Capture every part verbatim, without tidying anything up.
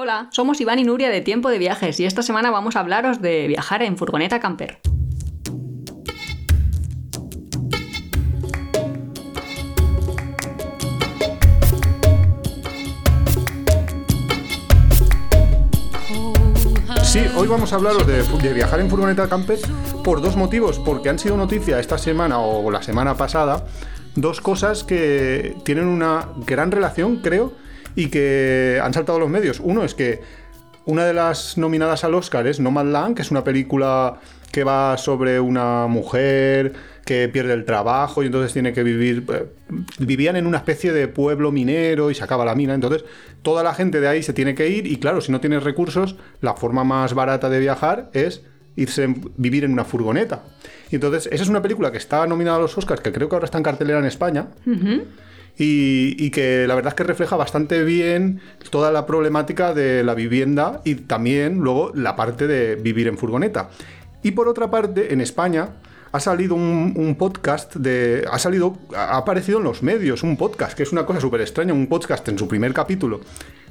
Hola, somos Iván y Nuria de Tiempo de Viajes y esta semana vamos a hablaros de viajar en furgoneta camper. Sí, hoy vamos a hablaros de, de viajar en furgoneta camper por dos motivos, porque han sido noticia esta semana o la semana pasada dos cosas que tienen una gran relación, creo, y que han saltado los medios. Uno es que una de las nominadas al Oscar es Nomadland, que es una película que va sobre una mujer que pierde el trabajo y entonces tiene que vivir... Eh, vivían en una especie de pueblo minero y se acaba la mina, entonces toda la gente de ahí se tiene que ir y claro, si no tienes recursos, la forma más barata de viajar es irse en, vivir en una furgoneta. Y entonces, esa es una película que está nominada a los Oscars, que creo que ahora está en cartelera en España. Uh-huh. Y, y que la verdad es que refleja bastante bien toda la problemática de la vivienda y también luego la parte de vivir en furgoneta. Y por otra parte, en España ha salido un, un podcast de... Ha salido, ha aparecido en los medios un podcast, que es una cosa súper extraña, un podcast en su primer capítulo,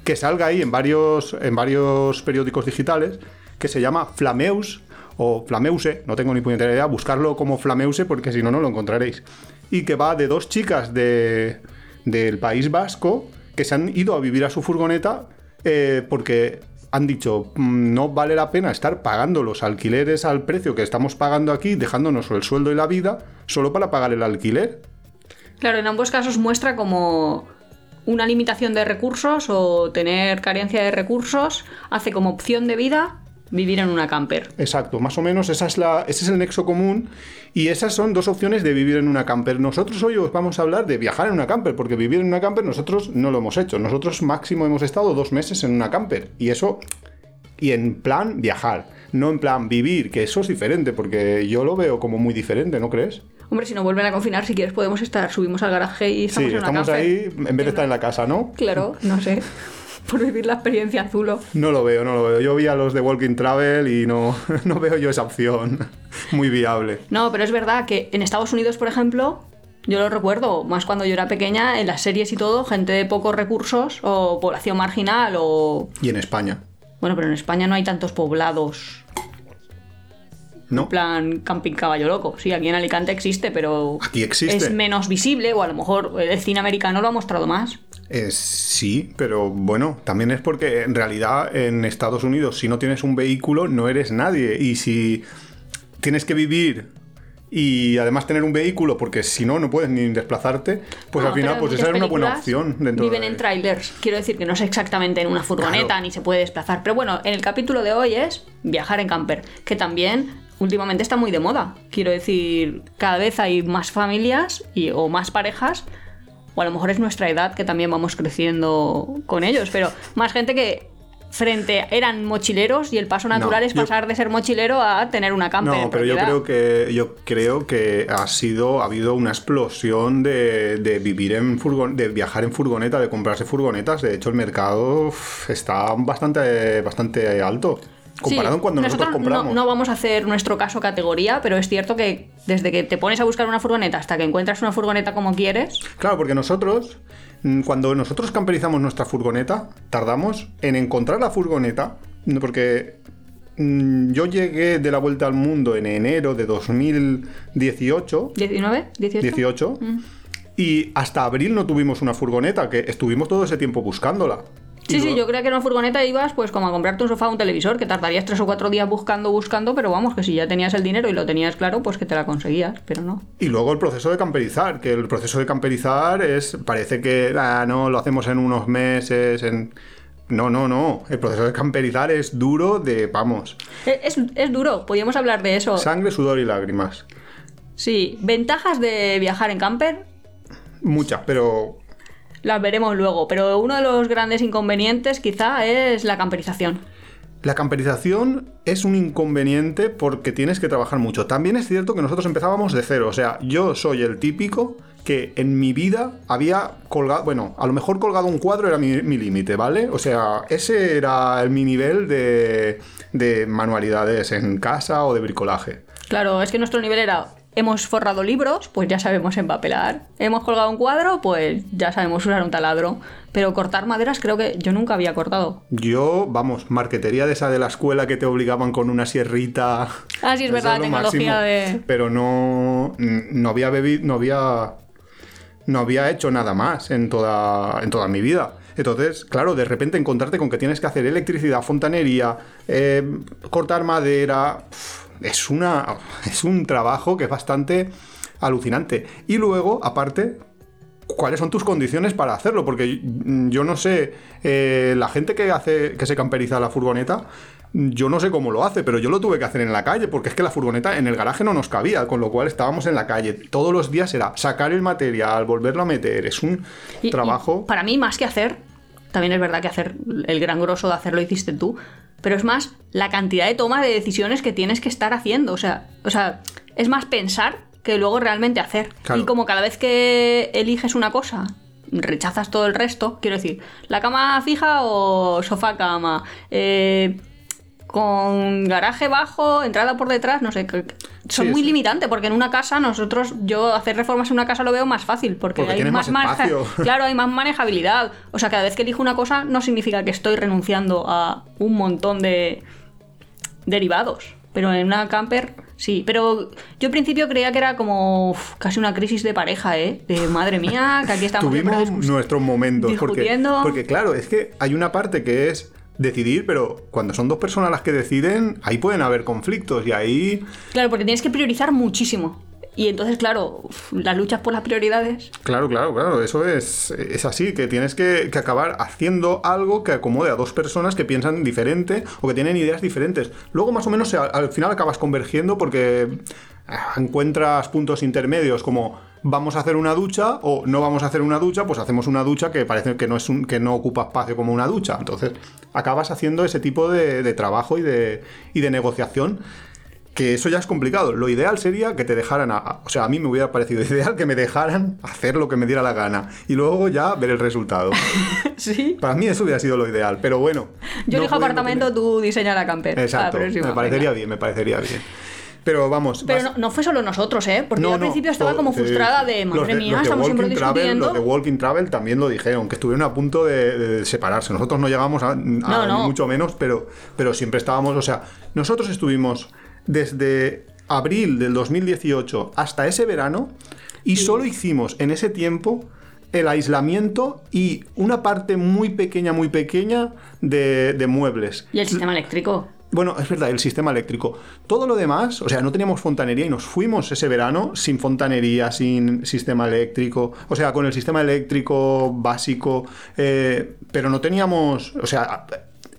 que salga ahí en varios, en varios periódicos digitales, que se llama Flameuse, o Flameuse, no tengo ni puñetera idea, buscarlo como Flameuse porque si no, no lo encontraréis. Y que va de dos chicas de... del País Vasco, que se han ido a vivir a su furgoneta eh, porque han dicho no vale la pena estar pagando los alquileres al precio que estamos pagando aquí, dejándonos el sueldo y la vida solo para pagar el alquiler. Claro, en ambos casos muestra como una limitación de recursos o tener carencia de recursos hace como opción de vida vivir en una camper. Exacto, más o menos esa es la, ese es el nexo común y esas son dos opciones de vivir en una camper. Nosotros hoy os vamos a hablar de viajar en una camper, porque vivir en una camper nosotros no lo hemos hecho. Nosotros máximo hemos estado dos meses en una camper y eso, y en plan viajar, no en plan vivir, que eso es diferente, porque yo lo veo como muy diferente, ¿no crees? Hombre, si nos vuelven a confinar, si quieres podemos estar, subimos al garaje y estamos sí, en una camper. Sí, estamos ahí en vez de estar en la casa, ¿no? Claro, no sé. Por vivir la experiencia Zulo. No lo veo, no lo veo. Yo vi a los de Walking Travel y no, no veo yo esa opción muy viable. No, pero es verdad que en Estados Unidos, por ejemplo, yo lo recuerdo, más cuando yo era pequeña, en las series y todo, gente de pocos recursos o población marginal o... Y en España. Bueno, pero en España no hay tantos poblados... No. En plan Camping Caballo Loco. Sí, aquí en Alicante existe, pero aquí existe. Es menos visible, o a lo mejor el cine americano lo ha mostrado más. Eh, sí, pero bueno, también es porque en realidad en Estados Unidos si no tienes un vehículo no eres nadie, y si tienes que vivir y además tener un vehículo porque si no, no puedes ni desplazarte, pues no, al final pues esa es una buena opción. Viven de... en trailers, quiero decir que no es exactamente en una furgoneta, claro, ni se puede desplazar, pero bueno, en el capítulo de hoy es viajar en camper, que también... Últimamente está muy de moda. Quiero decir, cada vez hay más familias y, o más parejas, o a lo mejor es nuestra edad que también vamos creciendo con ellos, pero más gente que frente eran mochileros y el paso natural no, es pasar yo... de ser mochilero a tener una camper. No, pero yo creo que yo creo que ha sido ha habido una explosión de, de vivir en furgon, de viajar en furgoneta, de comprarse furgonetas. De hecho, el mercado está bastante bastante alto. Comparado sí, cuando nosotros, nosotros compramos. No, no vamos a hacer nuestro caso categoría, pero es cierto que desde que te pones a buscar una furgoneta hasta que encuentras una furgoneta como quieres... Claro, porque nosotros, cuando nosotros camperizamos nuestra furgoneta, tardamos en encontrar la furgoneta, porque yo llegué de la Vuelta al Mundo en enero de dos mil dieciocho... ¿diecinueve? ¿dieciocho? dieciocho, mm. Y hasta abril no tuvimos una furgoneta, que estuvimos todo ese tiempo buscándola. Sí, sí, yo creía que en una furgoneta ibas pues como a comprarte un sofá o un televisor, que tardarías tres o cuatro días buscando, buscando, pero vamos, que si ya tenías el dinero y lo tenías claro, pues que te la conseguías, pero no. Y luego el proceso de camperizar, que el proceso de camperizar es, parece que, ah, no, lo hacemos en unos meses, en... No, no, no, el proceso de camperizar es duro de, vamos... Es, es duro, podíamos hablar de eso. Sangre, sudor y lágrimas. Sí, ¿ventajas de viajar en camper? Muchas, pero... Las veremos luego, pero uno de los grandes inconvenientes quizá es la camperización. La camperización es un inconveniente porque tienes que trabajar mucho. También es cierto que nosotros empezábamos de cero, o sea, yo soy el típico que en mi vida había colgado, bueno, a lo mejor colgado un cuadro era mi, mi límite, ¿vale? O sea, ese era mi nivel de, de manualidades en casa o de bricolaje. Claro, es que nuestro nivel era Hemos forrado libros, pues ya sabemos empapelar. Hemos colgado un cuadro, pues ya sabemos usar un taladro. Pero cortar maderas creo que yo nunca había cortado. Yo, vamos, marquetería de esa de la escuela que te obligaban con una sierrita. Ah, sí, es verdad, es la tecnología máximo. De... Pero no, no había bebido, no había, no había hecho nada más en toda, en toda mi vida. Entonces, claro, de repente encontrarte con que tienes que hacer electricidad, fontanería, eh, cortar madera... Es una, es un trabajo que es bastante alucinante. Y luego, aparte, ¿cuáles son tus condiciones para hacerlo? Porque yo no sé, eh, la gente que hace que se camperiza la furgoneta, yo no sé cómo lo hace, pero yo lo tuve que hacer en la calle, porque es que la furgoneta en el garaje no nos cabía, con lo cual estábamos en la calle. Todos los días era sacar el material, volverlo a meter, es un y, trabajo... Y para mí, más que hacer, también es verdad que hacer el gran grosso de hacerlo hiciste tú, pero es más la cantidad de toma de decisiones que tienes que estar haciendo. O sea, o sea es más pensar que luego realmente hacer. Claro. Y como cada vez que eliges una cosa, rechazas todo el resto. Quiero decir, ¿la cama fija o sofá cama? Eh, con garaje bajo, entrada por detrás, no sé. Son sí, muy sí. limitantes, porque en una casa nosotros, yo hacer reformas en una casa lo veo más fácil. Porque, porque hay más, más espacio. Maneja- claro, hay más manejabilidad. O sea, cada vez que elijo una cosa no significa que estoy renunciando a un montón de... derivados, pero en una camper sí, pero yo al principio creía que era como uf, casi una crisis de pareja, eh, de madre mía, que aquí estamos tuvimos discus- nuestros momentos discutiendo. Porque, porque claro, es que hay una parte que es decidir, pero cuando son dos personas las que deciden, ahí pueden haber conflictos y ahí... Claro, porque tienes que priorizar muchísimo. Y entonces, claro, las luchas por las prioridades. Claro, claro, claro, eso es, es así, que tienes que, que acabar haciendo algo que acomode a dos personas que piensan diferente o que tienen ideas diferentes. Luego más o menos al final acabas convergiendo porque encuentras puntos intermedios como vamos a hacer una ducha o no vamos a hacer una ducha, pues hacemos una ducha que parece que no, es un, que no ocupa espacio como una ducha. Entonces acabas haciendo ese tipo de, de trabajo y de, y de negociación. Que eso ya es complicado. Lo ideal sería que te dejaran... A, o sea, a mí me hubiera parecido ideal que me dejaran hacer lo que me diera la gana. Y luego ya ver el resultado. ¿Sí? Para mí eso hubiera sido lo ideal. Pero bueno... Yo no elijo apartamento, tener... tú diseñas la camper. Exacto. La próxima, me parecería venga. bien, me parecería bien. Pero vamos... Pero vas... no, no fue solo nosotros, ¿eh? Porque no, yo al principio no, estaba como frustrada de... Madre de, mía, estamos siempre discutiendo... Travel, los de Walking Travel también lo dijeron, que estuvieron a punto de, de separarse. Nosotros no llegamos a... a no, no. Mucho menos, pero, pero siempre estábamos... O sea, nosotros estuvimos... Desde abril del dos mil dieciocho hasta ese verano, y sí. solo hicimos en ese tiempo el aislamiento y una parte muy pequeña, muy pequeña de, de muebles. ¿Y el sistema eléctrico? Bueno, es verdad, el sistema eléctrico. Todo lo demás, o sea, no teníamos fontanería y nos fuimos ese verano sin fontanería, sin sistema eléctrico, o sea, con el sistema eléctrico básico, eh, pero no teníamos, o sea...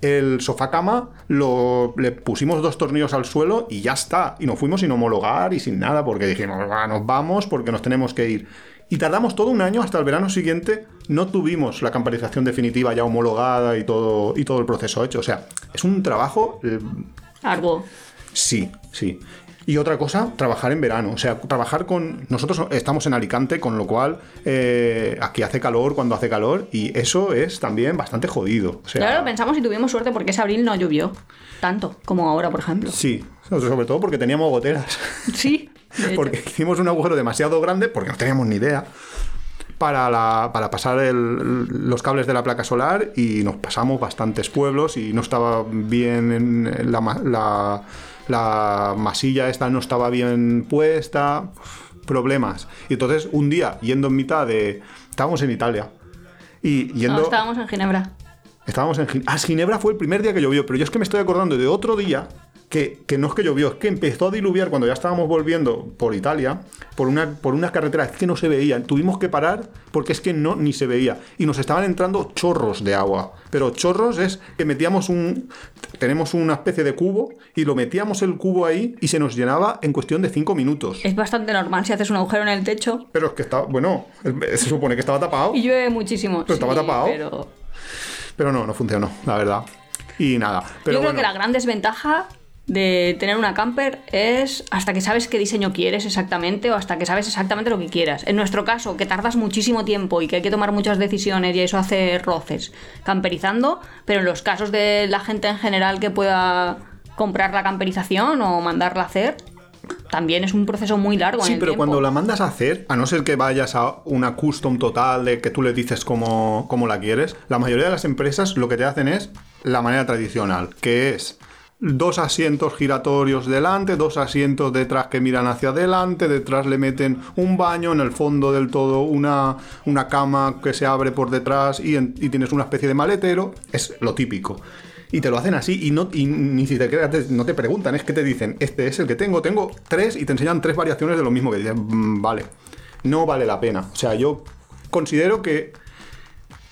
El sofá cama lo, le pusimos dos tornillos al suelo y ya está. Y nos fuimos sin homologar y sin nada porque dijimos, ah, nos vamos porque nos tenemos que ir. Y tardamos todo un año hasta el verano siguiente. No tuvimos la camperización definitiva ya homologada y todo, y todo el proceso hecho. O sea, es un trabajo... Eh... Arduo. Sí, sí. Y otra cosa, trabajar en verano. O sea, trabajar con... Nosotros estamos en Alicante, con lo cual eh, aquí hace calor cuando hace calor y eso es también bastante jodido. O sea... Claro, pensamos y tuvimos suerte porque ese abril no llovió tanto como ahora, por ejemplo. Sí, sobre todo porque teníamos goteras. Sí. Porque hicimos un agujero demasiado grande porque no teníamos ni idea para, la, para pasar el, los cables de la placa solar y nos pasamos bastantes pueblos y no estaba bien en la... la la masilla esta no estaba bien puesta, problemas. Y entonces un día, yendo en mitad de... Estábamos en Italia. Y yendo... No, estábamos en Ginebra. Estábamos en Ginebra. Ah, Ginebra fue el primer día que llovió, pero yo es que me estoy acordando de otro día que, que no es que llovió, es que empezó a diluviar cuando ya estábamos volviendo por Italia, por una, por unas carreteras que no se veían. Tuvimos que parar porque es que no ni se veía. Y nos estaban entrando chorros de agua. Pero chorros es que metíamos un... Tenemos una especie de cubo y lo metíamos el cubo ahí y se nos llenaba en cuestión de cinco minutos. Es bastante normal si haces un agujero en el techo. Pero es que está... Bueno, se supone que estaba tapado. Y llueve muchísimo. Pero sí, estaba tapado. Pero... pero no, no funcionó, la verdad. Y nada. Pero yo creo bueno. que la gran desventaja... de tener una camper es hasta que sabes qué diseño quieres exactamente o hasta que sabes exactamente lo que quieras. En nuestro caso, que tardas muchísimo tiempo y que hay que tomar muchas decisiones y eso hace roces camperizando, pero en los casos de la gente en general que pueda comprar la camperización o mandarla a hacer, también es un proceso muy largo. Sí, en el pero tiempo. Cuando la mandas a hacer, a no ser que vayas a una custom total de que tú le dices cómo, cómo la quieres, la mayoría de las empresas lo que te hacen es la manera tradicional, que es dos asientos giratorios delante, dos asientos detrás que miran hacia adelante, detrás le meten un baño, en el fondo del todo una, una cama que se abre por detrás y, en, y tienes una especie de maletero, es lo típico. Y te lo hacen así y, no, y ni si te creas, no te preguntan, es que te dicen, este es el que tengo, tengo tres y te enseñan tres variaciones de lo mismo que dices, vale, no vale la pena. O sea, yo considero que,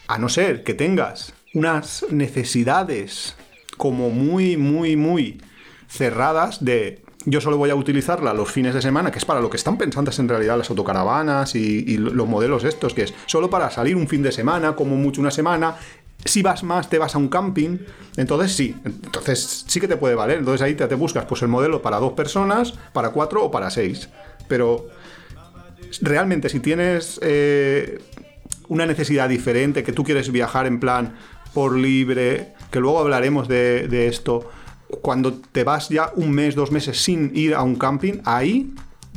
a no ser que tengas unas necesidades como muy, muy, muy cerradas de... Yo solo voy a utilizarla los fines de semana, que es para lo que están pensantes en realidad las autocaravanas y, y los modelos estos, que es solo para salir un fin de semana, como mucho una semana. Si vas más, te vas a un camping. Entonces sí, entonces sí que te puede valer. Entonces ahí te, te buscas pues el modelo para dos personas, para cuatro o para seis. Pero realmente si tienes eh, una necesidad diferente, que tú quieres viajar en plan por libre, que luego hablaremos de, de esto... Cuando te vas ya un mes, dos meses sin ir a un camping, ahí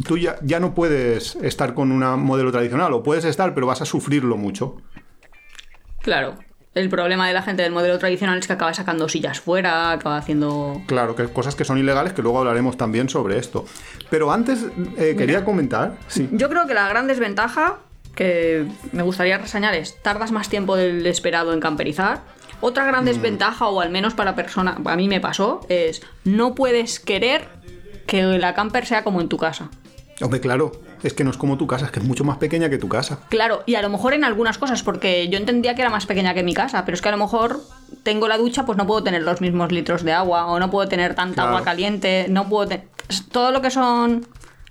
tú ya, ya no puedes estar con un modelo tradicional, o puedes estar, pero vas a sufrirlo mucho. Claro, el problema de la gente del modelo tradicional es que acaba sacando sillas fuera, acaba haciendo... Claro, que cosas que son ilegales, que luego hablaremos también sobre esto. Pero antes eh, quería Mira, comentar... Sí. Yo creo que la gran desventaja que me gustaría reseñar es, tardas más tiempo del esperado en camperizar. Otra gran desventaja, o al menos para persona, a mí me pasó, es no puedes querer que la camper sea como en tu casa. Hombre, claro, es que no es como tu casa, es que es mucho más pequeña que tu casa. Claro, y a lo mejor en algunas cosas, porque yo entendía que era más pequeña que mi casa, pero es que a lo mejor tengo la ducha, pues no puedo tener los mismos litros de agua, o no puedo tener tanta claro. agua caliente, no puedo tener... Todo lo que son...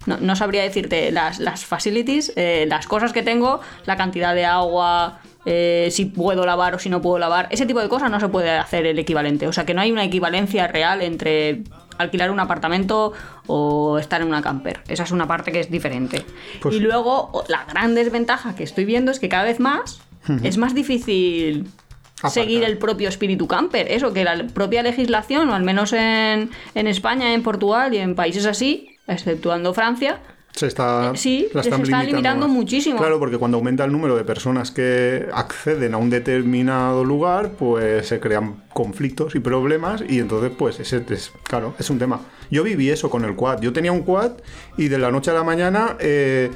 No, no sabría decirte las, las facilities, eh, las cosas que tengo, la cantidad de agua... Eh, si puedo lavar o si no puedo lavar, ese tipo de cosas no se puede hacer el equivalente, o sea que no hay una equivalencia real entre alquilar un apartamento o estar en una camper, esa es una parte que es diferente. Pues... Y luego la gran desventaja que estoy viendo es que cada vez más uh-huh. es más difícil aparcar. Seguir el propio espíritu camper, eso que la propia legislación, o al menos en, en España, en Portugal y en países así, exceptuando Francia, se está, sí, la están se está limitando, limitando muchísimo. Claro, porque cuando aumenta el número de personas que acceden a un determinado lugar, pues se crean conflictos y problemas, y entonces pues ese es, claro, es un tema. Yo viví eso con el quad, yo tenía un quad y de la noche a la mañana eh,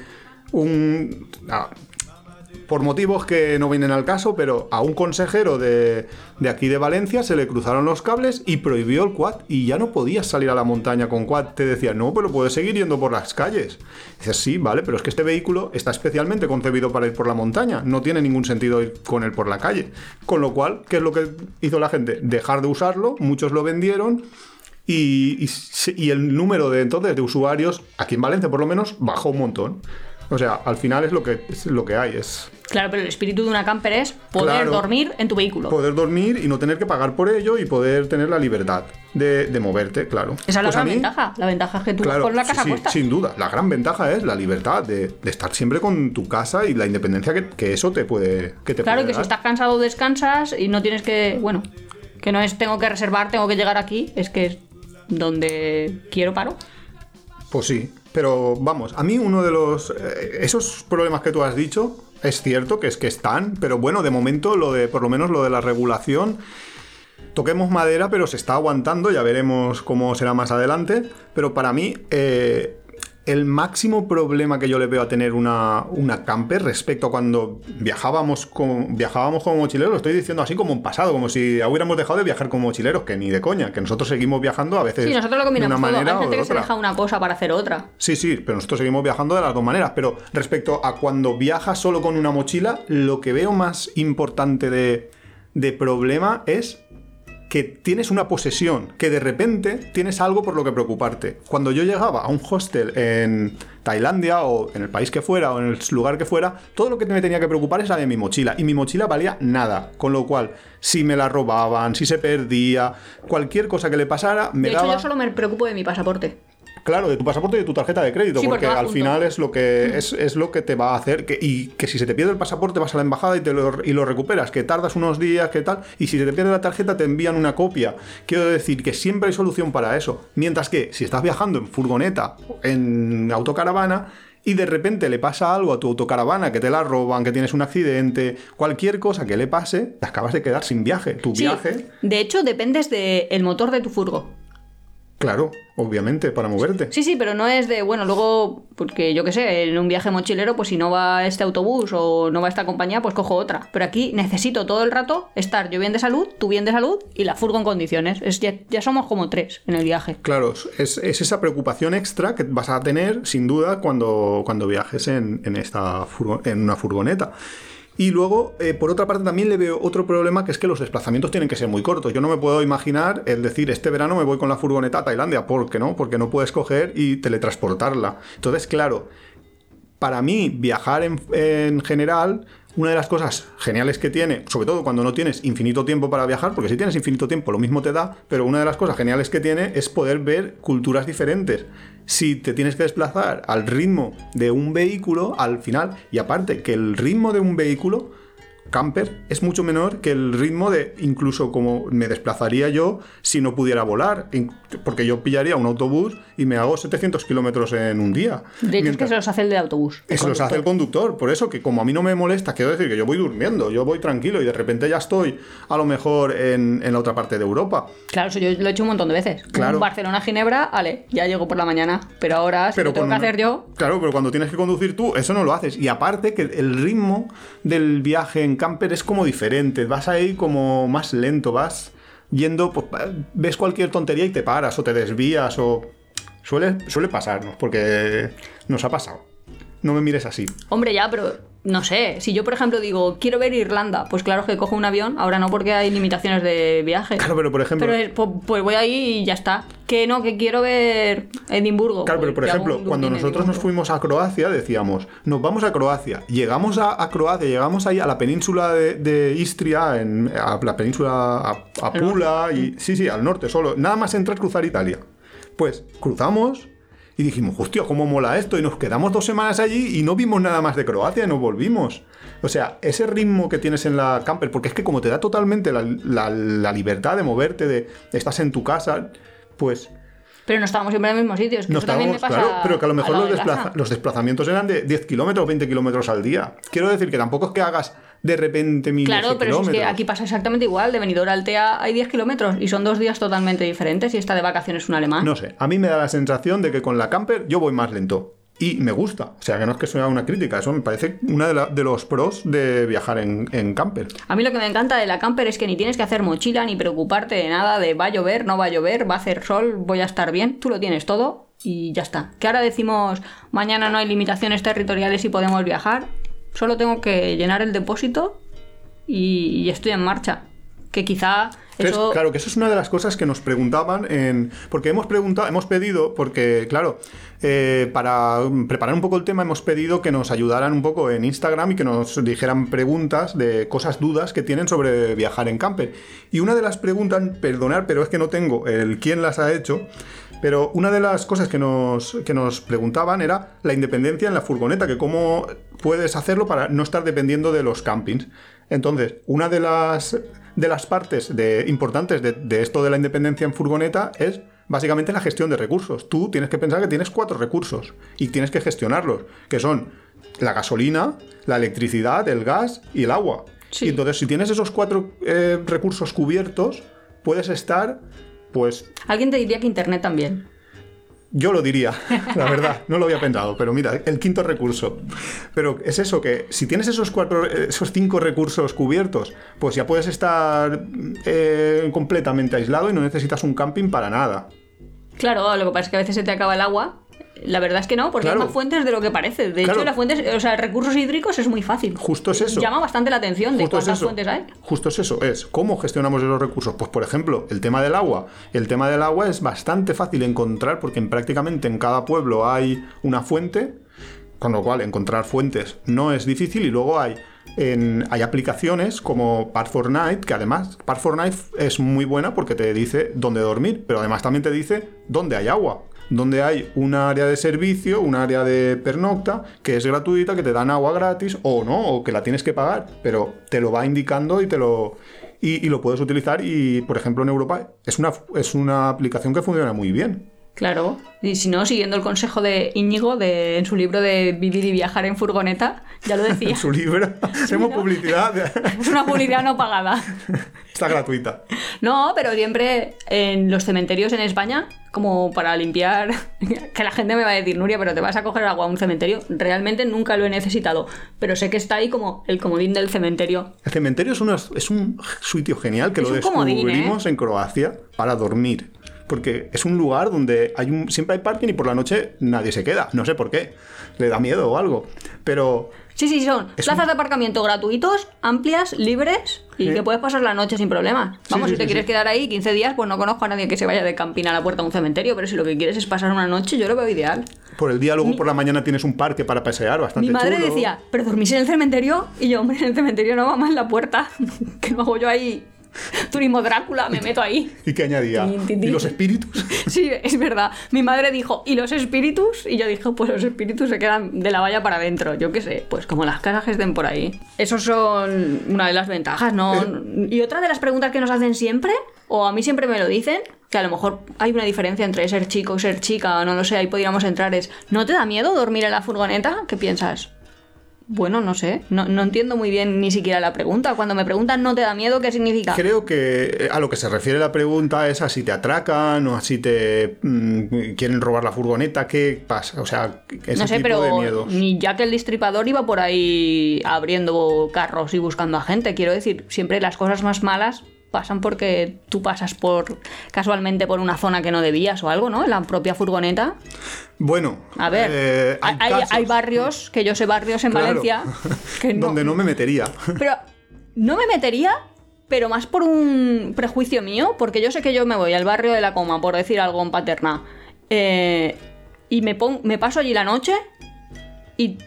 un... Ah, por motivos que no vienen al caso, pero a un consejero de, de aquí de Valencia se le cruzaron los cables y prohibió el quad, y ya no podías salir a la montaña con quad. Te decía, no, pero puedes seguir yendo por las calles. Y dices, sí, vale, pero es que este vehículo está especialmente concebido para ir por la montaña, no tiene ningún sentido ir con él por la calle. Con lo cual, ¿qué es lo que hizo la gente? Dejar de usarlo, muchos lo vendieron, y, y, y el número de entonces de usuarios, aquí en Valencia por lo menos, bajó un montón. O sea, al final es lo que, es lo que hay. Es... Claro, pero el espíritu de una camper es poder claro, dormir en tu vehículo. Poder dormir y no tener que pagar por ello y poder tener la libertad de, de moverte, claro. Esa es la pues gran mí, ventaja. La ventaja es que tú claro, con la casa sí, puesta. Sin duda. La gran ventaja es la libertad de, de estar siempre con tu casa y la independencia que, que eso te puede, que te claro, puede que dar. Si estás cansado descansas y no tienes que... Bueno, que no es tengo que reservar, tengo que llegar aquí. Es que es donde quiero paro. Pues sí. Pero vamos, a mí uno de los... Eh, esos problemas que tú has dicho, es cierto que es que están, pero bueno, de momento, lo de por lo menos lo de la regulación, toquemos madera, pero se está aguantando, ya veremos cómo será más adelante, pero para mí eh, el máximo problema que yo le veo a tener una, una camper respecto a cuando viajábamos con, viajábamos como mochileros, lo estoy diciendo así como en pasado, como si hubiéramos dejado de viajar como mochileros, que ni de coña, que nosotros seguimos viajando a veces sí, nosotros lo combinamos de una todo. manera o de otra. Hay gente que se deja una cosa para hacer otra. Sí, sí, pero nosotros seguimos viajando de las dos maneras, pero respecto a cuando viajas solo con una mochila, lo que veo más importante de, de problema es... que tienes una posesión, que de repente tienes algo por lo que preocuparte. Cuando yo llegaba a un hostel en Tailandia o en el país que fuera o en el lugar que fuera, todo lo que me tenía que preocupar era de mi mochila, y mi mochila valía nada, con lo cual si me la robaban, si se perdía, cualquier cosa que le pasara, me daba... De hecho, yo solo me preocupo de mi pasaporte. Claro, de tu pasaporte y de tu tarjeta de crédito, sí, porque, porque al junto. final es lo que es, es lo que te va a hacer que, y que si se te pierde el pasaporte vas a la embajada y te lo, y lo recuperas, que tardas unos días, que tal, y si se te pierde la tarjeta te envían una copia. Quiero decir que siempre hay solución para eso, mientras que si estás viajando en furgoneta, en autocaravana, y de repente le pasa algo a tu autocaravana, que te la roban, que tienes un accidente, cualquier cosa que le pase, te acabas de quedar sin viaje. Tu sí, viaje... De hecho, dependes del motor de tu furgo. Claro, obviamente, para moverte. Sí, sí, pero no es de, bueno, luego, porque yo qué sé, en un viaje mochilero, pues si no va este autobús o no va esta compañía, pues cojo otra. Pero aquí necesito todo el rato estar yo bien de salud, tú bien de salud y la furgo en condiciones. Es, ya, ya somos como tres en el viaje. Claro, es, es esa preocupación extra que vas a tener, sin duda, cuando, cuando viajes en, en, esta furgo, en una furgoneta. Y luego, eh, por otra parte, también le veo otro problema, que es que los desplazamientos tienen que ser muy cortos. Yo no me puedo imaginar el decir, este verano me voy con la furgoneta a Tailandia. ¿Por qué no? Porque no puedes coger y teletransportarla. Entonces, claro, para mí, viajar en, en general... Una de las cosas geniales que tiene, sobre todo cuando no tienes infinito tiempo para viajar, porque si tienes infinito tiempo lo mismo te da, pero una de las cosas geniales que tiene es poder ver culturas diferentes. Si te tienes que desplazar al ritmo de un vehículo, al final, y aparte que el ritmo de un vehículo camper es mucho menor que el ritmo de incluso como me desplazaría yo si no pudiera volar, porque yo pillaría un autobús y me hago setecientos kilómetros en un día. De hecho, mientras... es que se los hace el de autobús. Eso los hace el conductor, por eso que como a mí no me molesta, quiero decir que yo voy durmiendo, yo voy tranquilo y de repente ya estoy a lo mejor en, en la otra parte de Europa. Claro, eso yo lo he hecho un montón de veces. Claro. Barcelona-Ginebra, vale, ya llego por la mañana, pero ahora si pero lo tengo cuando... que hacer yo... Claro, pero cuando tienes que conducir tú, eso no lo haces. Y aparte que el ritmo del viaje en camper es como diferente, vas ahí como más lento, vas yendo, pues, ves cualquier tontería y te paras o te desvías o... Suele, suele pasarnos, porque nos ha pasado. No me mires así. Hombre, ya, pero no sé, si yo por ejemplo digo, quiero ver Irlanda, pues claro que cojo un avión, ahora no porque hay limitaciones de viaje. Claro, pero por ejemplo... Pero, pues, pues voy ahí y ya está. Que no, que quiero ver Edimburgo. Claro, pero por ejemplo, cuando nosotros nos fuimos a Croacia, decíamos, nos vamos a Croacia, llegamos a, a Croacia, llegamos ahí a la península de, de Istria, en, a la península a, a Pula, y, sí, sí, al norte solo, nada más entrar, cruzar Italia. Pues cruzamos y dijimos, hostia, cómo mola esto, y nos quedamos dos semanas allí y no vimos nada más de Croacia y nos volvimos. O sea, ese ritmo que tienes en la camper, porque es que como te da totalmente la, la, la libertad de moverte, de estás en tu casa, pues... Pero no estábamos siempre en el mismo sitio, es que no eso estábamos, también me pasa. Claro, pero que a lo mejor los, desplaza- los desplazamientos eran de diez kilómetros o veinte kilómetros al día. Quiero decir que tampoco es que hagas de repente miles de kilómetros. Claro, pero es que aquí pasa exactamente igual, de Benidorm a Altea hay diez kilómetros y son dos días totalmente diferentes y está de vacaciones un alemán. No sé, a mí me da la sensación de que con la camper yo voy más lento y me gusta. O sea, que no es que sea una crítica, eso me parece uno de, de los pros de viajar en, en camper. A mí lo que me encanta de la camper es que ni tienes que hacer mochila ni preocuparte de nada de va a llover, no va a llover, va a hacer sol, voy a estar bien, tú lo tienes todo y ya está. Que ahora decimos mañana no hay limitaciones territoriales y podemos viajar, solo tengo que llenar el depósito y, y estoy en marcha. Que quizá eso... Claro, que eso es una de las cosas que nos preguntaban en... Porque hemos preguntado, hemos pedido, porque claro, eh, para preparar un poco el tema hemos pedido que nos ayudaran un poco en Instagram y que nos dijeran preguntas de cosas, dudas que tienen sobre viajar en camper. Y una de las preguntas, perdonad, pero es que no tengo el quién las ha hecho, pero una de las cosas que nos, que nos preguntaban era la independencia en la furgoneta, que cómo puedes hacerlo para no estar dependiendo de los campings. Entonces, una de las... de las partes de, importantes de, de esto de la independencia en furgoneta es básicamente la gestión de recursos. Tú tienes que pensar que tienes cuatro recursos y tienes que gestionarlos, que son la gasolina, la electricidad, el gas y el agua. Sí. Y entonces, si tienes esos cuatro eh, recursos cubiertos, puedes estar, pues... Alguien te diría que internet también. Yo lo diría, la verdad, no lo había pensado, pero mira, el quinto recurso. Pero es eso, que si tienes esos cuatro, esos cinco recursos cubiertos, pues ya puedes estar eh, completamente aislado y no necesitas un camping para nada. Claro, lo que pasa es que a veces se te acaba el agua. La verdad es que no, porque claro, hay más fuentes de lo que parece. De claro, hecho, las fuentes, o sea, recursos hídricos es muy fácil. Justo es eso. Llama bastante la atención de Justo cuántas es fuentes hay. Justo es eso, es cómo gestionamos esos recursos. Pues, por ejemplo, el tema del agua. El tema del agua es bastante fácil encontrar porque en prácticamente en cada pueblo hay una fuente, con lo cual encontrar fuentes no es difícil. Y luego hay, en, hay aplicaciones como Park for Night, que además Park for Night es muy buena porque te dice dónde dormir, pero además también te dice dónde hay agua. donde hay una área de servicio, una área de pernocta, que es gratuita, que te dan agua gratis, o no, o que la tienes que pagar, pero te lo va indicando y te lo... Y, y lo puedes utilizar y, por ejemplo, en Europa es una, es una aplicación que funciona muy bien. Claro, y si no, siguiendo el consejo de Íñigo de, en su libro de Vivir y Viajar en Furgoneta, ya lo decía. En su libro, hacemos publicidad. Es una publicidad no pagada. Está gratuita. No, pero siempre en los cementerios en España, como para limpiar, que la gente me va a decir, Nuria, pero te vas a coger agua a un cementerio. Realmente nunca lo he necesitado, pero sé que está ahí como el comodín del cementerio. El cementerio es, una, es un sitio genial que es lo descubrimos comodín, ¿eh? En Croacia para dormir. Porque es un lugar donde hay un, siempre hay parking y por la noche nadie se queda. No sé por qué. Le da miedo o algo. Pero... Sí, sí, son plazas un... de aparcamiento gratuitos, amplias, libres y ¿Eh? que puedes pasar la noche sin problemas. Vamos, sí, sí, si te sí, quieres sí. quedar ahí quince días, pues no conozco a nadie que se vaya de camping a la puerta de un cementerio, pero si lo que quieres es pasar una noche, yo lo veo ideal. Por el día, luego mi... por la mañana tienes un parque para pasear bastante chulo. Mi madre chulo. decía, pero dormís en el cementerio, y yo, hombre, en el cementerio no, va más en la puerta, que no hago yo ahí... Turismo Drácula, me meto ahí. ¿Y qué añadía? ¿Y los espíritus? Sí, es verdad. Mi madre dijo, ¿y los espíritus? Y yo dije, pues los espíritus se quedan de la valla para adentro. Yo qué sé, pues como las casas que estén por ahí. Esos son una de las ventajas, ¿no? Es... Y otra de las preguntas que nos hacen siempre, o a mí siempre me lo dicen, que a lo mejor hay una diferencia entre ser chico y ser chica, no lo sé, ahí podríamos entrar, es, ¿no te da miedo dormir en la furgoneta? ¿Qué piensas? Bueno, no sé, no, no entiendo muy bien ni siquiera la pregunta. Cuando me preguntan ¿no te da miedo? ¿Qué significa? Creo que a lo que se refiere la pregunta es a si te atracan o a si te mmm, quieren robar la furgoneta, ¿qué pasa? O sea, ese no sé, tipo pero de miedos. Ni Jack el Destripador iba por ahí abriendo carros y buscando a gente. Quiero decir, siempre las cosas más malas pasan porque tú pasas por casualmente por una zona que no debías o algo, ¿no? En la propia furgoneta. Bueno, a ver, eh, hay, hay, hay barrios, que yo sé barrios en claro, Valencia que no, donde no me metería. Pero no me metería, pero más por un prejuicio mío, porque yo sé que yo me voy al barrio de la Coma, por decir algo, en Paterna, eh, y me, pon, me paso allí la noche y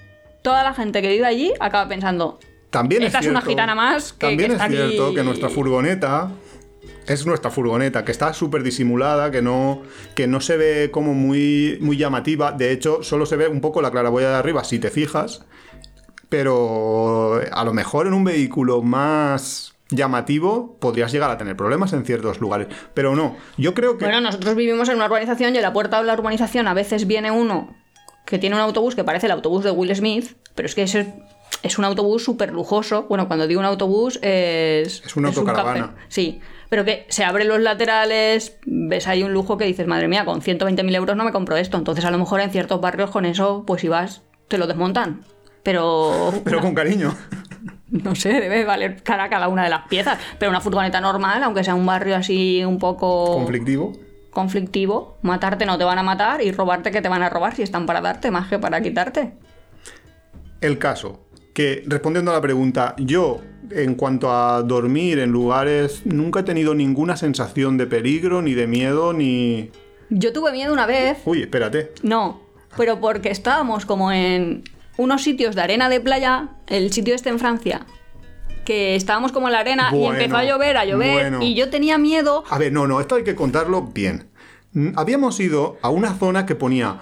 toda la gente que vive allí acaba pensando... También Esta es, cierto, es una gitana más que, también que está es cierto aquí... que nuestra furgoneta es nuestra furgoneta, que está súper disimulada, que no, que no se ve como muy, muy llamativa. De hecho, solo se ve un poco la claraboya de arriba, si te fijas. Pero a lo mejor en un vehículo más llamativo podrías llegar a tener problemas en ciertos lugares. Pero no, yo creo que... Bueno, nosotros vivimos en una urbanización y a la puerta de la urbanización a veces viene uno que tiene un autobús que parece el autobús de Will Smith, pero es que ese... Es un autobús súper lujoso. Bueno, cuando digo un autobús es... Es una autocaravana. Un sí, pero que se abren los laterales, ves ahí un lujo que dices, madre mía, con ciento veinte mil euros no me compro esto. Entonces a lo mejor en ciertos barrios con eso, pues si vas, te lo desmontan. Pero... Pero una, con cariño. No sé, debe valer cara cada una de las piezas. Pero una furgoneta normal, aunque sea un barrio así un poco... Conflictivo. Conflictivo. Matarte no te van a matar y robarte que te van a robar si están para darte más que para quitarte. El caso... que respondiendo a la pregunta, yo en cuanto a dormir en lugares nunca he tenido ninguna sensación de peligro, ni de miedo, ni... Yo tuve miedo una vez. Uy, espérate. No, pero porque estábamos como en unos sitios de arena de playa, el sitio este en Francia, que estábamos como en la arena bueno, y empezó a llover, a llover, bueno. y yo tenía miedo. A ver, no, no, esto hay que contarlo bien. Habíamos ido a una zona que ponía...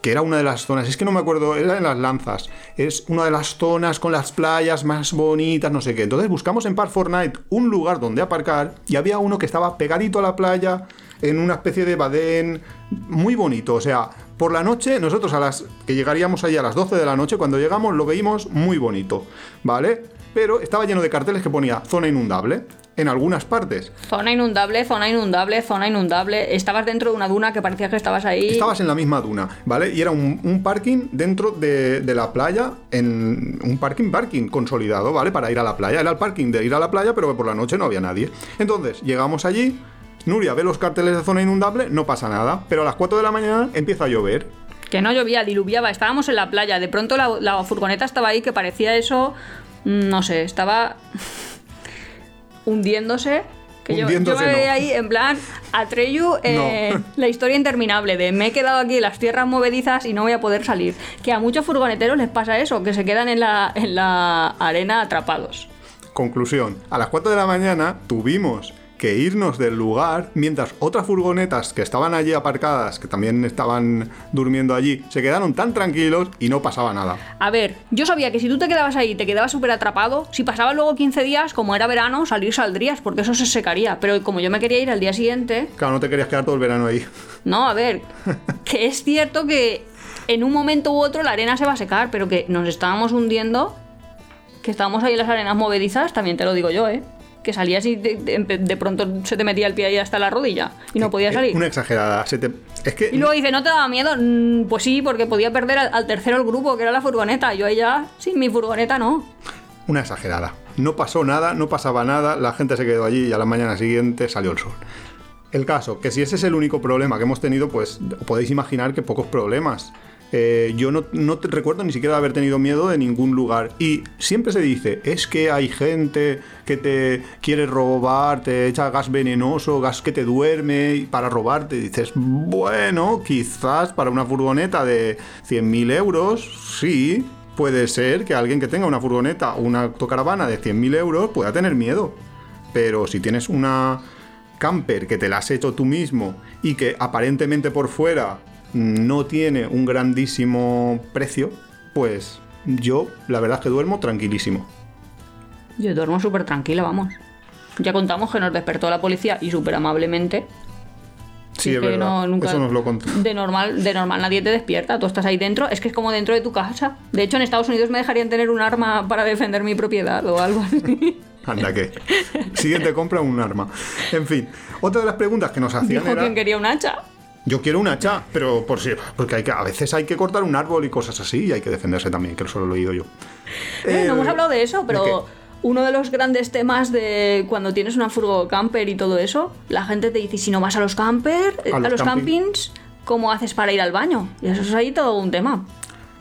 que era una de las zonas, es que no me acuerdo, era en las Lanzas, es una de las zonas con las playas más bonitas, no sé qué. Entonces buscamos en Park for Night un lugar donde aparcar y había uno que estaba pegadito a la playa, en una especie de badén, muy bonito. O sea, por la noche, nosotros a las que llegaríamos allí a las doce de la noche, cuando llegamos lo veíamos muy bonito, ¿vale? Pero estaba lleno de carteles que ponía zona inundable. En algunas partes. Zona inundable, zona inundable, zona inundable. Estabas dentro de una duna que parecía que estabas ahí. Estabas en la misma duna, ¿vale? Y era un, un parking dentro de, de la playa, en un parking, parking consolidado, ¿vale? Para ir a la playa. Era el parking de ir a la playa, pero por la noche no había nadie. Entonces, llegamos allí, Nuria ve los carteles de zona inundable, no pasa nada. Pero a las cuatro de la mañana empieza a llover. Que no llovía, diluviaba. Estábamos en la playa. De pronto la, la furgoneta estaba ahí, que parecía eso... No sé, estaba... hundiéndose, que hundiéndose, yo, yo me veía no. ahí en plan Atreyu, eh, no. la historia interminable de me he quedado aquí en las tierras movedizas y no voy a poder salir, que a muchos furgoneteros les pasa eso, que se quedan en la, en la arena atrapados. Conclusión, a las cuatro de la mañana tuvimos que irnos del lugar, mientras otras furgonetas que estaban allí aparcadas, que también estaban durmiendo allí, se quedaron tan tranquilos y no pasaba nada. A ver, yo sabía que si tú te quedabas ahí, te quedabas súper atrapado, si pasaba luego quince días, como era verano, salir saldrías, porque eso se secaría, pero como yo me quería ir al día siguiente... Claro, no te querías quedar todo el verano ahí. No, a ver, que es cierto que en un momento u otro la arena se va a secar, pero que nos estábamos hundiendo, que estábamos ahí en las arenas movedizas, también te lo digo yo, ¿eh? Que salías y de, de, de pronto se te metía el pie ahí hasta la rodilla y no podías salir. Una exagerada. Se te... es que... Y luego dice, ¿no te daba miedo? Pues sí, porque podía perder al, al tercero el grupo, que era la furgoneta. Yo ahí ya, sin mi furgoneta no. Una exagerada. No pasó nada, no pasaba nada, la gente se quedó allí y a la mañana siguiente salió el sol. El caso, que si ese es el único problema que hemos tenido, pues podéis imaginar que pocos problemas. Eh, yo no, no te recuerdo ni siquiera haber tenido miedo de ningún lugar. Y siempre se dice, es que hay gente que te quiere robar, te echa gas venenoso, gas que te duerme para robarte. Dices, bueno, quizás para una furgoneta de cien mil euros, sí, puede ser que alguien que tenga una furgoneta o una autocaravana de cien mil euros pueda tener miedo. Pero si tienes una camper que te la has hecho tú mismo y que aparentemente por fuera no tiene un grandísimo precio, pues yo la verdad es que duermo tranquilísimo. Yo duermo súper tranquila, vamos. Ya contamos que nos despertó la policía y súper amablemente. Sí, es verdad, no, nunca, eso nos lo contó. De normal, de normal nadie te despierta, tú estás ahí dentro, es que es como dentro de tu casa. De hecho, en Estados Unidos me dejarían tener un arma para defender mi propiedad o algo así. Anda que. Siguiente compra, un arma. En fin, otra de las preguntas que nos hacían dijo era... ¿quién quería un hacha? Yo quiero un hacha, pero por si, porque hay que, a veces hay que cortar un árbol y cosas así y hay que defenderse también, que eso lo he oído yo. Eh, eh, no hemos hablado de eso, pero ¿de uno de los grandes temas de cuando tienes una furgo camper y todo eso, la gente te dice, si no vas a los camper, a, a los, los camping. campings, ¿cómo haces para ir al baño? Y eso es ahí todo un tema.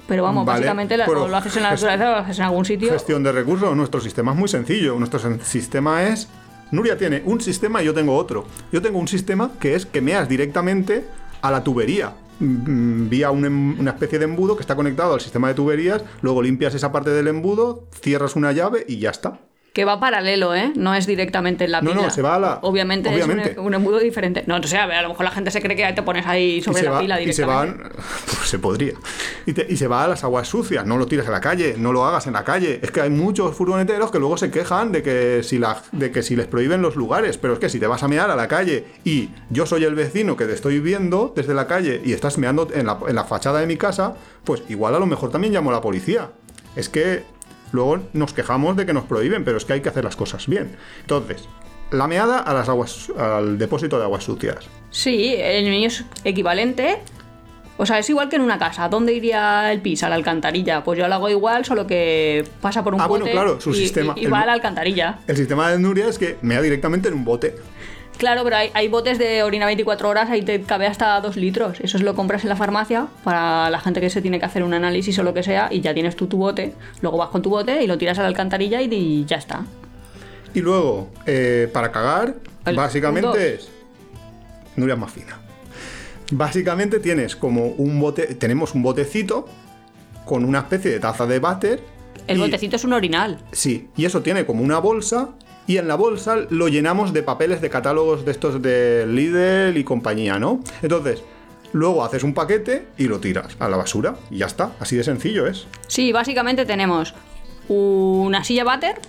Pero vamos, vale, básicamente la, pero lo haces en la naturaleza o lo haces en algún sitio. Gestión de recursos, nuestro sistema es muy sencillo, nuestro sistema es... Nuria tiene un sistema y yo tengo otro. Yo tengo un sistema que es que meas directamente a la tubería, vía un, una especie de embudo que está conectado al sistema de tuberías, luego limpias esa parte del embudo, cierras una llave y ya está. Que va paralelo, ¿eh? No es directamente en la pila. No, no, se va a la... Obviamente, Obviamente. es un, un embudo diferente. No, o sea, a lo mejor la gente se cree que te pones ahí sobre la va, pila directamente. Y se va... Pues se podría. Y, te, y se va a las aguas sucias. No lo tires a la calle, no lo hagas en la calle. Es que hay muchos furgoneteros que luego se quejan de que si, la, de que si les prohíben los lugares. Pero es que si te vas a mear a la calle y yo soy el vecino que te estoy viendo desde la calle y estás meando en la, en la fachada de mi casa, pues igual a lo mejor también llamo a la policía. Es que... Luego nos quejamos de que nos prohíben, pero es que hay que hacer las cosas bien. Entonces, la meada a las aguas, al depósito de aguas sucias. Sí, el mío es equivalente. O sea, es igual que en una casa. ¿Dónde iría el pis? A la alcantarilla. Pues yo lo hago igual, solo que pasa por un ah, bote. Ah, bueno, claro, su y, sistema. Y, y el, va a la alcantarilla. El sistema de Nuria es que mea directamente en un bote. Claro, pero hay, hay botes de orina veinticuatro horas, ahí te cabe hasta dos litros. Eso es lo compras en la farmacia para la gente que se tiene que hacer un análisis o lo que sea y ya tienes tú tu bote. Luego vas con tu bote y lo tiras a la alcantarilla y, y ya está. Y luego, eh, para cagar, El básicamente punto. es... Nuria es más fina. Básicamente tienes como un bote... Tenemos un botecito con una especie de taza de váter. El y, botecito es un orinal. Sí, y eso tiene como una bolsa... Y en la bolsa lo llenamos de papeles de catálogos de estos de Lidl y compañía, ¿no? Entonces, luego haces un paquete y lo tiras a la basura y ya está. Así de sencillo es. Sí, básicamente tenemos una silla váter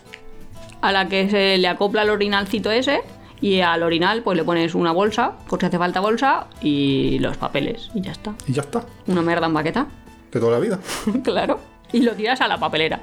a la que se le acopla el orinalcito ese y al orinal pues le pones una bolsa, por si hace falta bolsa, y los papeles y ya está. Y ya está. Una merda en baqueta. De toda la vida. Claro. Y lo tiras a la papelera.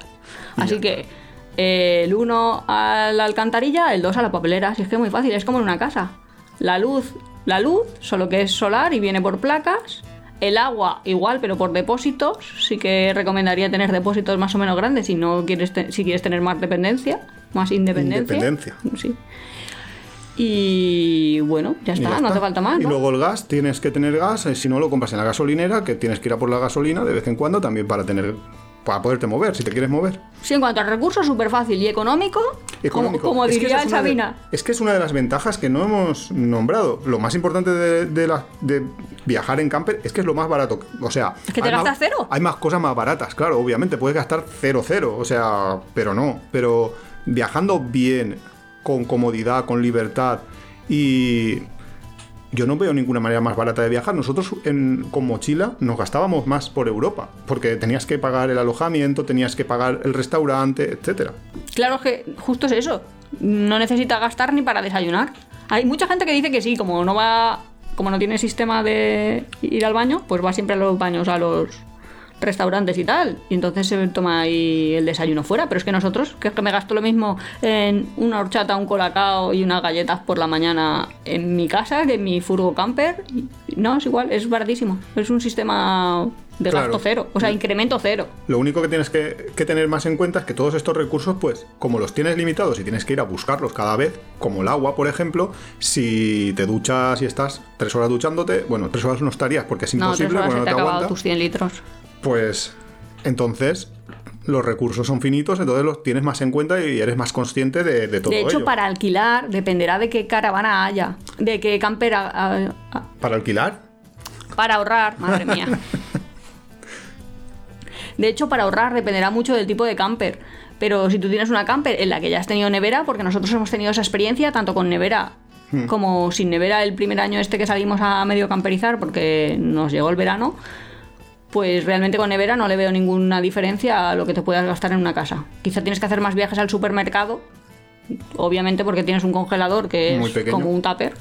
Y Así que... El uno a la alcantarilla, el dos a la papelera. Si es que es muy fácil, es como en una casa. La luz, la luz, solo que es solar y viene por placas. El agua igual, pero por depósitos. Sí que recomendaría tener depósitos más o menos grandes si no quieres, te- si quieres tener más dependencia, más independencia. Independencia. Sí. Y bueno, ya está, ya no está. Hace falta más, ¿no? Y luego el gas, tienes que tener gas, si no lo compras en la gasolinera, que tienes que ir a por la gasolina de vez en cuando también para tener... Para poderte mover, si te quieres mover. Sí, en cuanto a recursos, súper fácil y económico, económico. Como, como diría es que Sabina. De, es que es una de las ventajas que no hemos nombrado. Lo más importante de, de, la, de viajar en camper es que es lo más barato. O sea... Es que te gastas más, cero. Hay más cosas más baratas, claro, obviamente. Puedes gastar cero, cero. O sea, pero no. Pero viajando bien, con comodidad, con libertad, y yo no veo ninguna manera más barata de viajar. Nosotros en, con mochila nos gastábamos más por Europa, porque tenías que pagar el alojamiento, tenías que pagar el restaurante, etcétera. Claro que justo es eso, no necesitas gastar ni para desayunar. Hay mucha gente que dice que sí, como no va, como no tiene sistema de ir al baño, pues va siempre a los baños, a los restaurantes y tal, y entonces se toma ahí el desayuno fuera. Pero es que nosotros, que es que me gasto lo mismo en una horchata, un colacao y unas galletas por la mañana en mi casa que en mi furgo camper. No, es igual, es baratísimo, es un sistema de claro. gasto cero, o sea, incremento cero. Lo único que tienes que, que tener más en cuenta es que todos estos recursos, pues, como los tienes limitados y tienes que ir a buscarlos cada vez, como el agua, por ejemplo, si te duchas y estás tres horas duchándote, bueno, tres horas no estarías porque es imposible. No, tres horas bueno, se te, no te ha acabado tus cien litros. Pues entonces los recursos son finitos, entonces los tienes más en cuenta y eres más consciente de, de todo ello. De hecho, ello. Para alquilar dependerá de qué caravana haya, de qué camper... A, a, a... ¿Para alquilar? Para ahorrar, madre mía. De hecho, para ahorrar dependerá mucho del tipo de camper. Pero si tú tienes una camper en la que ya has tenido nevera, porque nosotros hemos tenido esa experiencia tanto con nevera hmm. como sin nevera el primer año este que salimos a medio camperizar porque nos llegó el verano... Pues realmente con nevera no le veo ninguna diferencia a lo que te puedas gastar en una casa. Quizá tienes que hacer más viajes al supermercado, obviamente porque tienes un congelador que muy es pequeño, como un tupper,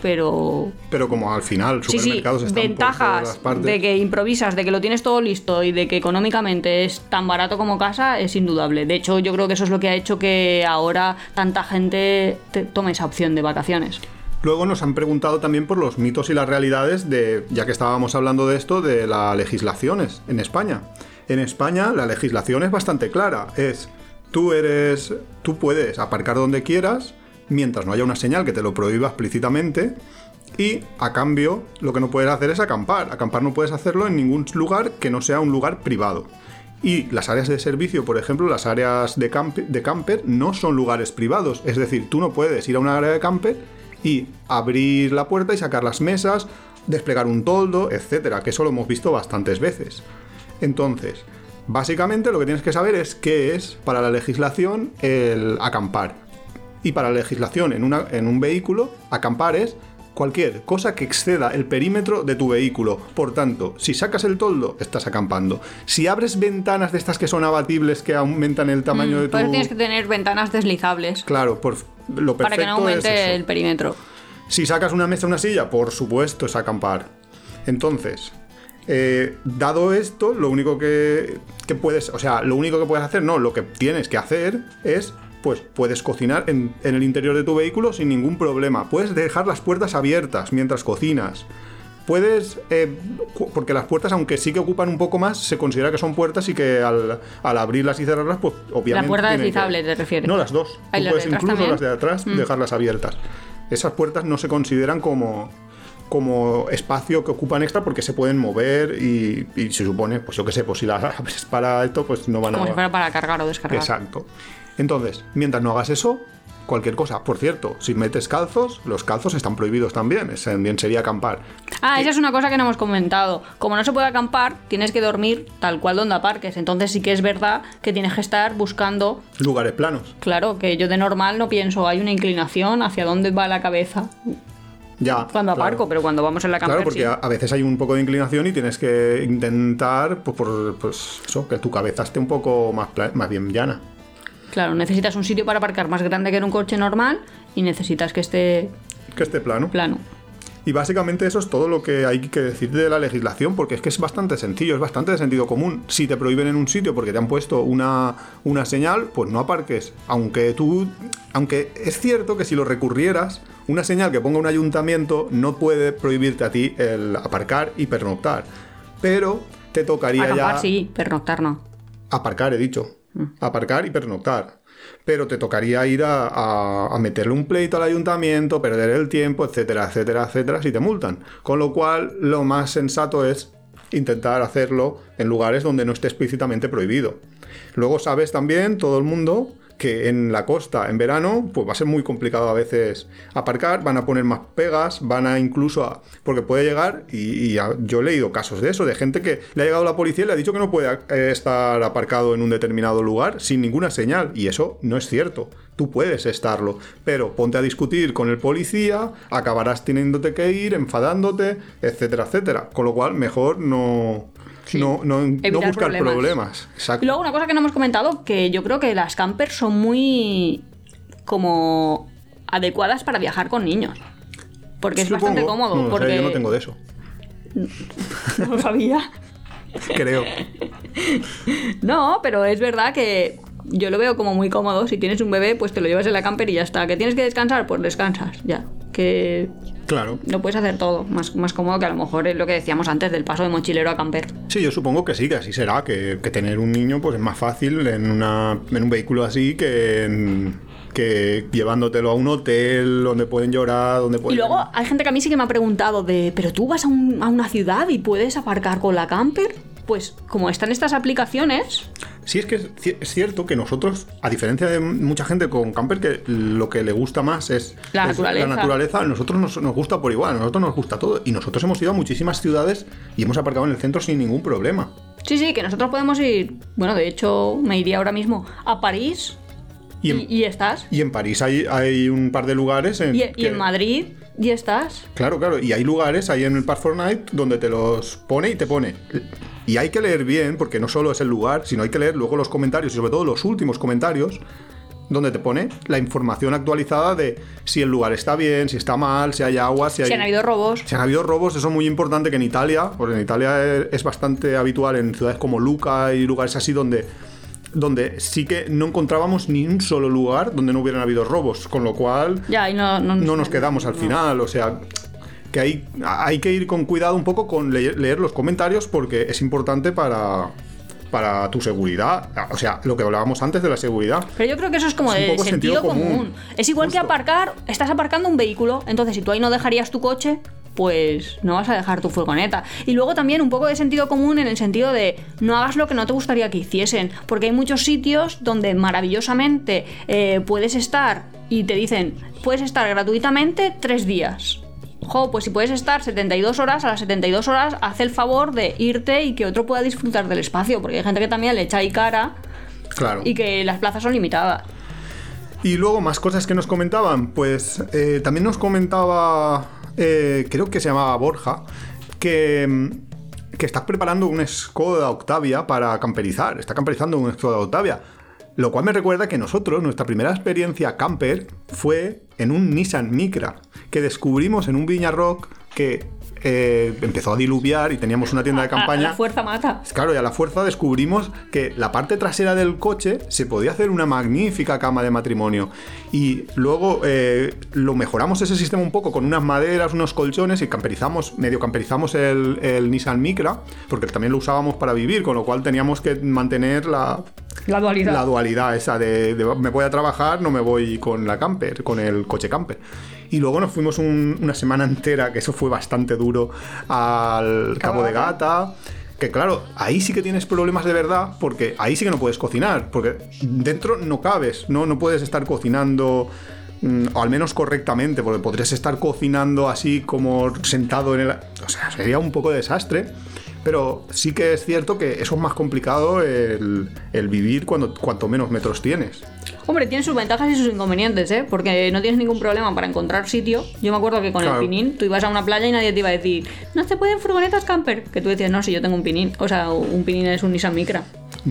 pero... Pero como al final supermercados sí, sí, están ventajas por todas las partes. De que improvisas, de que lo tienes todo listo y de que económicamente es tan barato como casa, es indudable. De hecho, yo creo que eso es lo que ha hecho que ahora tanta gente tome esa opción de vacaciones. Luego nos han preguntado también por los mitos y las realidades de, ya que estábamos hablando de esto, de las legislaciones en España. En España la legislación es bastante clara, es tú eres, tú puedes aparcar donde quieras mientras no haya una señal que te lo prohíba explícitamente, y a cambio lo que no puedes hacer es acampar. Acampar no puedes hacerlo en ningún lugar que no sea un lugar privado. Y las áreas de servicio, por ejemplo, las áreas de camper, de camper no son lugares privados, es decir, tú no puedes ir a una área de camper y abrir la puerta y sacar las mesas, desplegar un toldo, etcétera, que eso lo hemos visto bastantes veces. Entonces, básicamente lo que tienes que saber es qué es para la legislación el acampar. Y para la legislación en, una, en un vehículo, acampar es cualquier cosa que exceda el perímetro de tu vehículo. Por tanto, si sacas el toldo, estás acampando. Si abres ventanas de estas que son abatibles, que aumentan el tamaño mm, de tu... Pero tienes que tener ventanas deslizables. Claro, por lo perfecto para que no aumente es el perímetro. Si sacas una mesa o una silla, por supuesto, es acampar. Entonces, eh, dado esto, lo único que, que puedes... O sea, lo único que puedes hacer, no, lo que tienes que hacer es... pues puedes cocinar en, en el interior de tu vehículo sin ningún problema. Puedes dejar las puertas abiertas mientras cocinas. Puedes... Eh, cu- porque las puertas, aunque sí que ocupan un poco más, se considera que son puertas y que al, al abrirlas y cerrarlas, pues obviamente... La puerta deslizable, ¿te refieres? No, las dos. Ay, tú puedes incluso también. Las de atrás mm. dejarlas abiertas. Esas puertas no se consideran como... como espacio que ocupan extra porque se pueden mover y, y se supone, pues yo qué sé, pues si las abres para esto, pues no van como a... Como si fuera para cargar o descargar. Exacto. Entonces, mientras no hagas eso, cualquier cosa. Por cierto, si metes calzos, los calzos están prohibidos también. También sería acampar. Ah, y... esa es una cosa que no hemos comentado. Como no se puede acampar, tienes que dormir tal cual donde aparques. Entonces sí que es verdad que tienes que estar buscando... lugares planos. Claro, que yo de normal no pienso, hay una inclinación hacia dónde va la cabeza... Ya, cuando aparco, claro. Pero cuando vamos en la camper, claro, porque sí. A veces hay un poco de inclinación y tienes que intentar pues, por, pues eso, que tu cabeza esté un poco más, más bien llana. Claro, necesitas un sitio para aparcar más grande que en un coche normal y necesitas que esté... Que esté plano. Plano. Y básicamente eso es todo lo que hay que decir de la legislación, porque es que es bastante sencillo, es bastante de sentido común. Si te prohíben en un sitio porque te han puesto una, una señal, pues no aparques. Aunque tú, aunque es cierto que si lo recurrieras, una señal que ponga un ayuntamiento no puede prohibirte a ti el aparcar y pernoctar. Pero te tocaría acampar, ya... Aparcar sí, pernoctar no. Aparcar, he dicho. Aparcar y pernoctar. Pero te tocaría ir a, a, a meterle un pleito al ayuntamiento, perder el tiempo, etcétera, etcétera, etcétera, si te multan. Con lo cual, lo más sensato es intentar hacerlo en lugares donde no esté explícitamente prohibido. Luego sabes también, todo el mundo, que en la costa, en verano, pues va a ser muy complicado a veces aparcar, van a poner más pegas, van a incluso a... porque puede llegar, y, y a, yo he leído casos de eso, de gente que le ha llegado la policía y le ha dicho que no puede estar aparcado en un determinado lugar sin ninguna señal, y eso no es cierto. Tú puedes estarlo, pero ponte a discutir con el policía, acabarás teniéndote que ir, enfadándote, etcétera, etcétera. Con lo cual, mejor no... Sí. No, no, no buscar problemas. problemas. Exacto. Y luego una cosa que no hemos comentado, que yo creo que las campers son muy como adecuadas para viajar con niños. Porque Supongo. es bastante cómodo. No, no porque... sé, yo no tengo de eso. No lo sabía. Creo. No, pero es verdad que yo lo veo como muy cómodo. Si tienes un bebé, pues te lo llevas en la camper y ya está. ¿Que tienes que descansar? Pues descansas, ya. Que... Claro. Lo puedes hacer todo, más, más cómodo que a lo mejor es lo que decíamos antes del paso de mochilero a camper. Sí, yo supongo que sí, que así será, que, que tener un niño pues es más fácil en, una, en un vehículo así que, en, que llevándotelo a un hotel donde pueden llorar, donde pueden... Y luego hay gente que a mí sí que me ha preguntado de, ¿pero tú vas a, un, a una ciudad y puedes aparcar con la camper? Pues como están estas aplicaciones... Sí, es que es cierto que nosotros, a diferencia de mucha gente con camper, que lo que le gusta más es la, es naturaleza. la naturaleza, a nosotros nos, nos gusta por igual, a nosotros nos gusta todo. Y nosotros hemos ido a muchísimas ciudades y hemos aparcado en el centro sin ningún problema. Sí, sí, que nosotros podemos ir... Bueno, de hecho, me iría ahora mismo a París y, en, y, y estás. Y en París hay, hay un par de lugares... En y, que... y en Madrid y estás. Claro, claro, y hay lugares ahí en el Park for Night donde te los pone y te pone... Y hay que leer bien, porque no solo es el lugar, sino hay que leer luego los comentarios, y sobre todo los últimos comentarios, donde te pone la información actualizada de si el lugar está bien, si está mal, si hay agua, si, hay... si han habido robos. Si han habido robos, eso es muy importante, que en Italia, porque en Italia es bastante habitual en ciudades como Lucca y lugares así donde, donde sí que no encontrábamos ni un solo lugar donde no hubieran habido robos, con lo cual ya, y no, no, no nos quedamos al no. final, o sea... que hay, hay que ir con cuidado un poco con leer, leer los comentarios, porque es importante para, para tu seguridad. O sea, lo que hablábamos antes de la seguridad. Pero yo creo que eso es como es de sentido, sentido común. común. Es igual Justo. que aparcar, estás aparcando un vehículo, entonces si tú ahí no dejarías tu coche, pues no vas a dejar tu furgoneta. Y luego también un poco de sentido común en el sentido de no hagas lo que no te gustaría que hiciesen, porque hay muchos sitios donde maravillosamente eh, puedes estar y te dicen, puedes estar gratuitamente tres días. Jo, pues si puedes estar setenta y dos horas, a las setenta y dos horas haz el favor de irte y que otro pueda disfrutar del espacio, porque hay gente que también le echa ahí cara. Claro. Y que las plazas son limitadas. Y luego más cosas que nos comentaban, pues eh, también nos comentaba, eh, creo que se llamaba Borja, que, que está preparando un Skoda Octavia para camperizar, está camperizando un Skoda Octavia. Lo cual me recuerda que nosotros, nuestra primera experiencia camper fue en un Nissan Micra, que descubrimos en un Viñarroc que eh, empezó a diluviar y teníamos una tienda de campaña. A, a la fuerza mata. Claro, y a la fuerza descubrimos que la parte trasera del coche se podía hacer una magnífica cama de matrimonio. Y luego eh, lo mejoramos ese sistema un poco con unas maderas, unos colchones y camperizamos, medio camperizamos el, el Nissan Micra, porque también lo usábamos para vivir, con lo cual teníamos que mantener la... La dualidad. La dualidad esa de, de me voy a trabajar, no me voy con la camper, con el coche camper. Y luego nos fuimos un, una semana entera, que eso fue bastante duro, al Cabo de Gata. Que claro, ahí sí que tienes problemas de verdad, porque ahí sí que no puedes cocinar, porque dentro no cabes, no, no puedes estar cocinando... o al menos correctamente, porque podrías estar cocinando así como sentado en el... O sea, sería un poco de desastre, pero sí que es cierto que eso es más complicado el, el vivir cuando, cuanto menos metros tienes. Hombre, tiene sus ventajas y sus inconvenientes, ¿eh? Porque no tienes ningún problema para encontrar sitio. Yo me acuerdo que con claro. el Pinin tú ibas a una playa y nadie te iba a decir, ¿no se pueden furgonetas camper? Que tú decías, no, si yo tengo un Pinin. O sea, un Pinin es un Nissan Micra.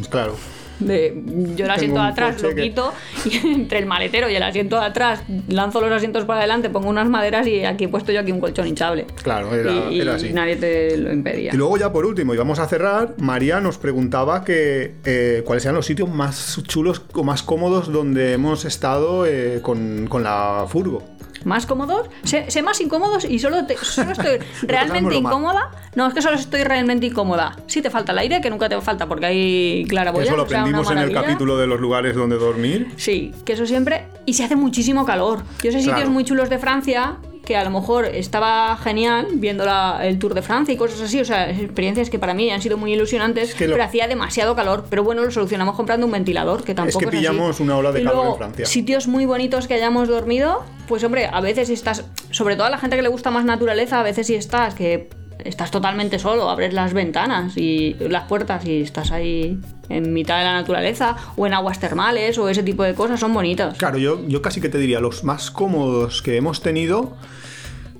Claro. De, yo el asiento de atrás lo quito que... y entre el maletero y el asiento de atrás lanzo los asientos para adelante, pongo unas maderas y aquí he puesto yo aquí un colchón hinchable. Claro, era, y, era así. Y nadie te lo impedía. Y luego ya por último, y vamos a cerrar, María nos preguntaba que eh, cuáles eran los sitios más chulos o más cómodos donde hemos estado eh, con, con la furgo. ¿Más cómodos? Sé, sé más incómodos y solo, te, solo estoy realmente incómoda. No, es que solo estoy realmente incómoda. Sí te falta el aire, que nunca te falta porque hay claraboyas. Eso lo aprendimos en el capítulo de los lugares donde dormir. Sí, que eso siempre... Y se hace muchísimo calor. Yo sé sitios muy chulos de Francia... que a lo mejor estaba genial viendo la, el Tour de Francia y cosas así, o sea, experiencias que para mí han sido muy ilusionantes, es que lo... pero hacía demasiado calor, pero bueno, lo solucionamos comprando un ventilador, que tampoco es que pillamos es una ola de y calor luego, en Francia. Sitios muy bonitos que hayamos dormido, pues hombre, a veces estás, sobre todo a la gente que le gusta más naturaleza, a veces si estás que estás totalmente solo, abres las ventanas y las puertas y estás ahí en mitad de la naturaleza, o en aguas termales, o ese tipo de cosas, son bonitas. Claro, yo, yo casi que te diría, los más cómodos que hemos tenido,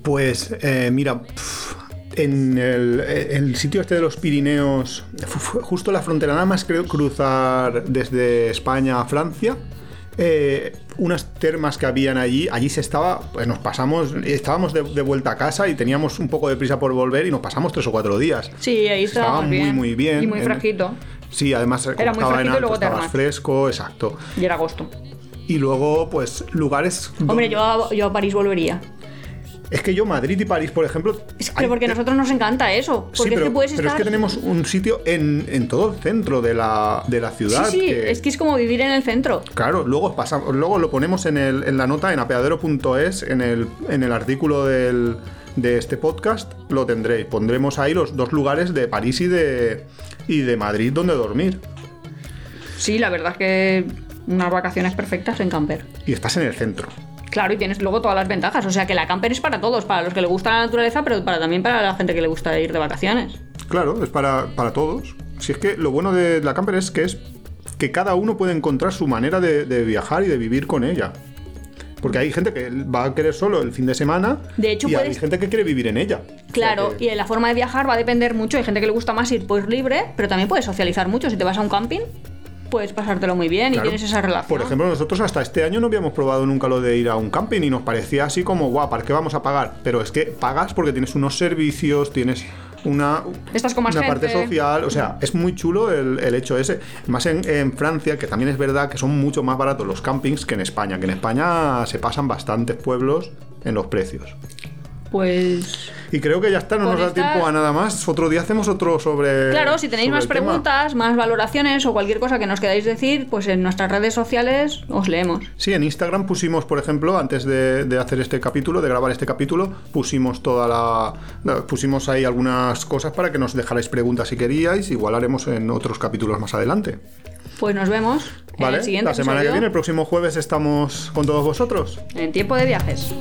pues eh, mira, pff, en el, el sitio este de los Pirineos, justo la frontera, nada más creo cruzar desde España a Francia, eh, unas termas que habían allí, allí se estaba, pues nos pasamos, estábamos de, de vuelta a casa y teníamos un poco de prisa por volver y nos pasamos tres o cuatro días. Sí, ahí estaba, estaba muy bien, muy bien. Y muy fresquito. Sí, además era muy fresquito y luego estaba fresco, exacto. Y era agosto. Y luego, pues, lugares... Hombre, yo a, yo a París volvería. Es que yo, Madrid y París, por ejemplo... Es que hay... porque a nosotros nos encanta eso. Porque sí, pero, es que puedes estar... pero es que tenemos un sitio en, en todo el centro de la, de la ciudad. Sí, sí, que... es que es como vivir en el centro. Claro, luego, pasamos, luego lo ponemos en, el, en la nota en apeadero punto es, en el, en el artículo del, de este podcast, lo tendréis. Pondremos ahí los dos lugares de París y de, y de Madrid donde dormir. Sí, la verdad es que unas vacaciones perfectas en camper. Y estás en el centro. Claro, y tienes luego todas las ventajas, o sea que la camper es para todos, para los que les gusta la naturaleza, pero para, también para la gente que le gusta ir de vacaciones. Claro, es para, para todos. Si es que lo bueno de la camper es que es que cada uno puede encontrar su manera de, de viajar y de vivir con ella. Porque hay gente que va a querer solo el fin de semana, de hecho, y puedes... hay gente que quiere vivir en ella. Claro, o sea que... y la forma de viajar va a depender mucho, hay gente que le gusta más ir pues libre, pero también puedes socializar mucho, si te vas a un camping... puedes pasártelo muy bien, claro, y tienes esa relación. Por ejemplo, nosotros hasta este año no habíamos probado nunca lo de ir a un camping y nos parecía así como, guau, ¿para qué vamos a pagar? Pero es que pagas porque tienes unos servicios, tienes una, estás con más una gente, parte social, o sea, es muy chulo el, el hecho ese. Más en, en Francia, que también es verdad que son mucho más baratos los campings que en España, que en España se pasan bastantes pueblos en los precios. Pues... y creo que ya está, no nos da tiempo a nada más. Otro día hacemos otro sobre... Claro, si tenéis más preguntas, más valoraciones o cualquier cosa que nos queráis decir, pues en nuestras redes sociales os leemos. Sí, en Instagram pusimos, por ejemplo, antes de, de hacer este capítulo, de grabar este capítulo, pusimos toda la... pusimos ahí algunas cosas para que nos dejarais preguntas si queríais. Igual haremos en otros capítulos más adelante. Pues nos vemos, vale, en el siguiente. La semana que viene, el próximo jueves, estamos con todos vosotros. En Tiempo de Viajes.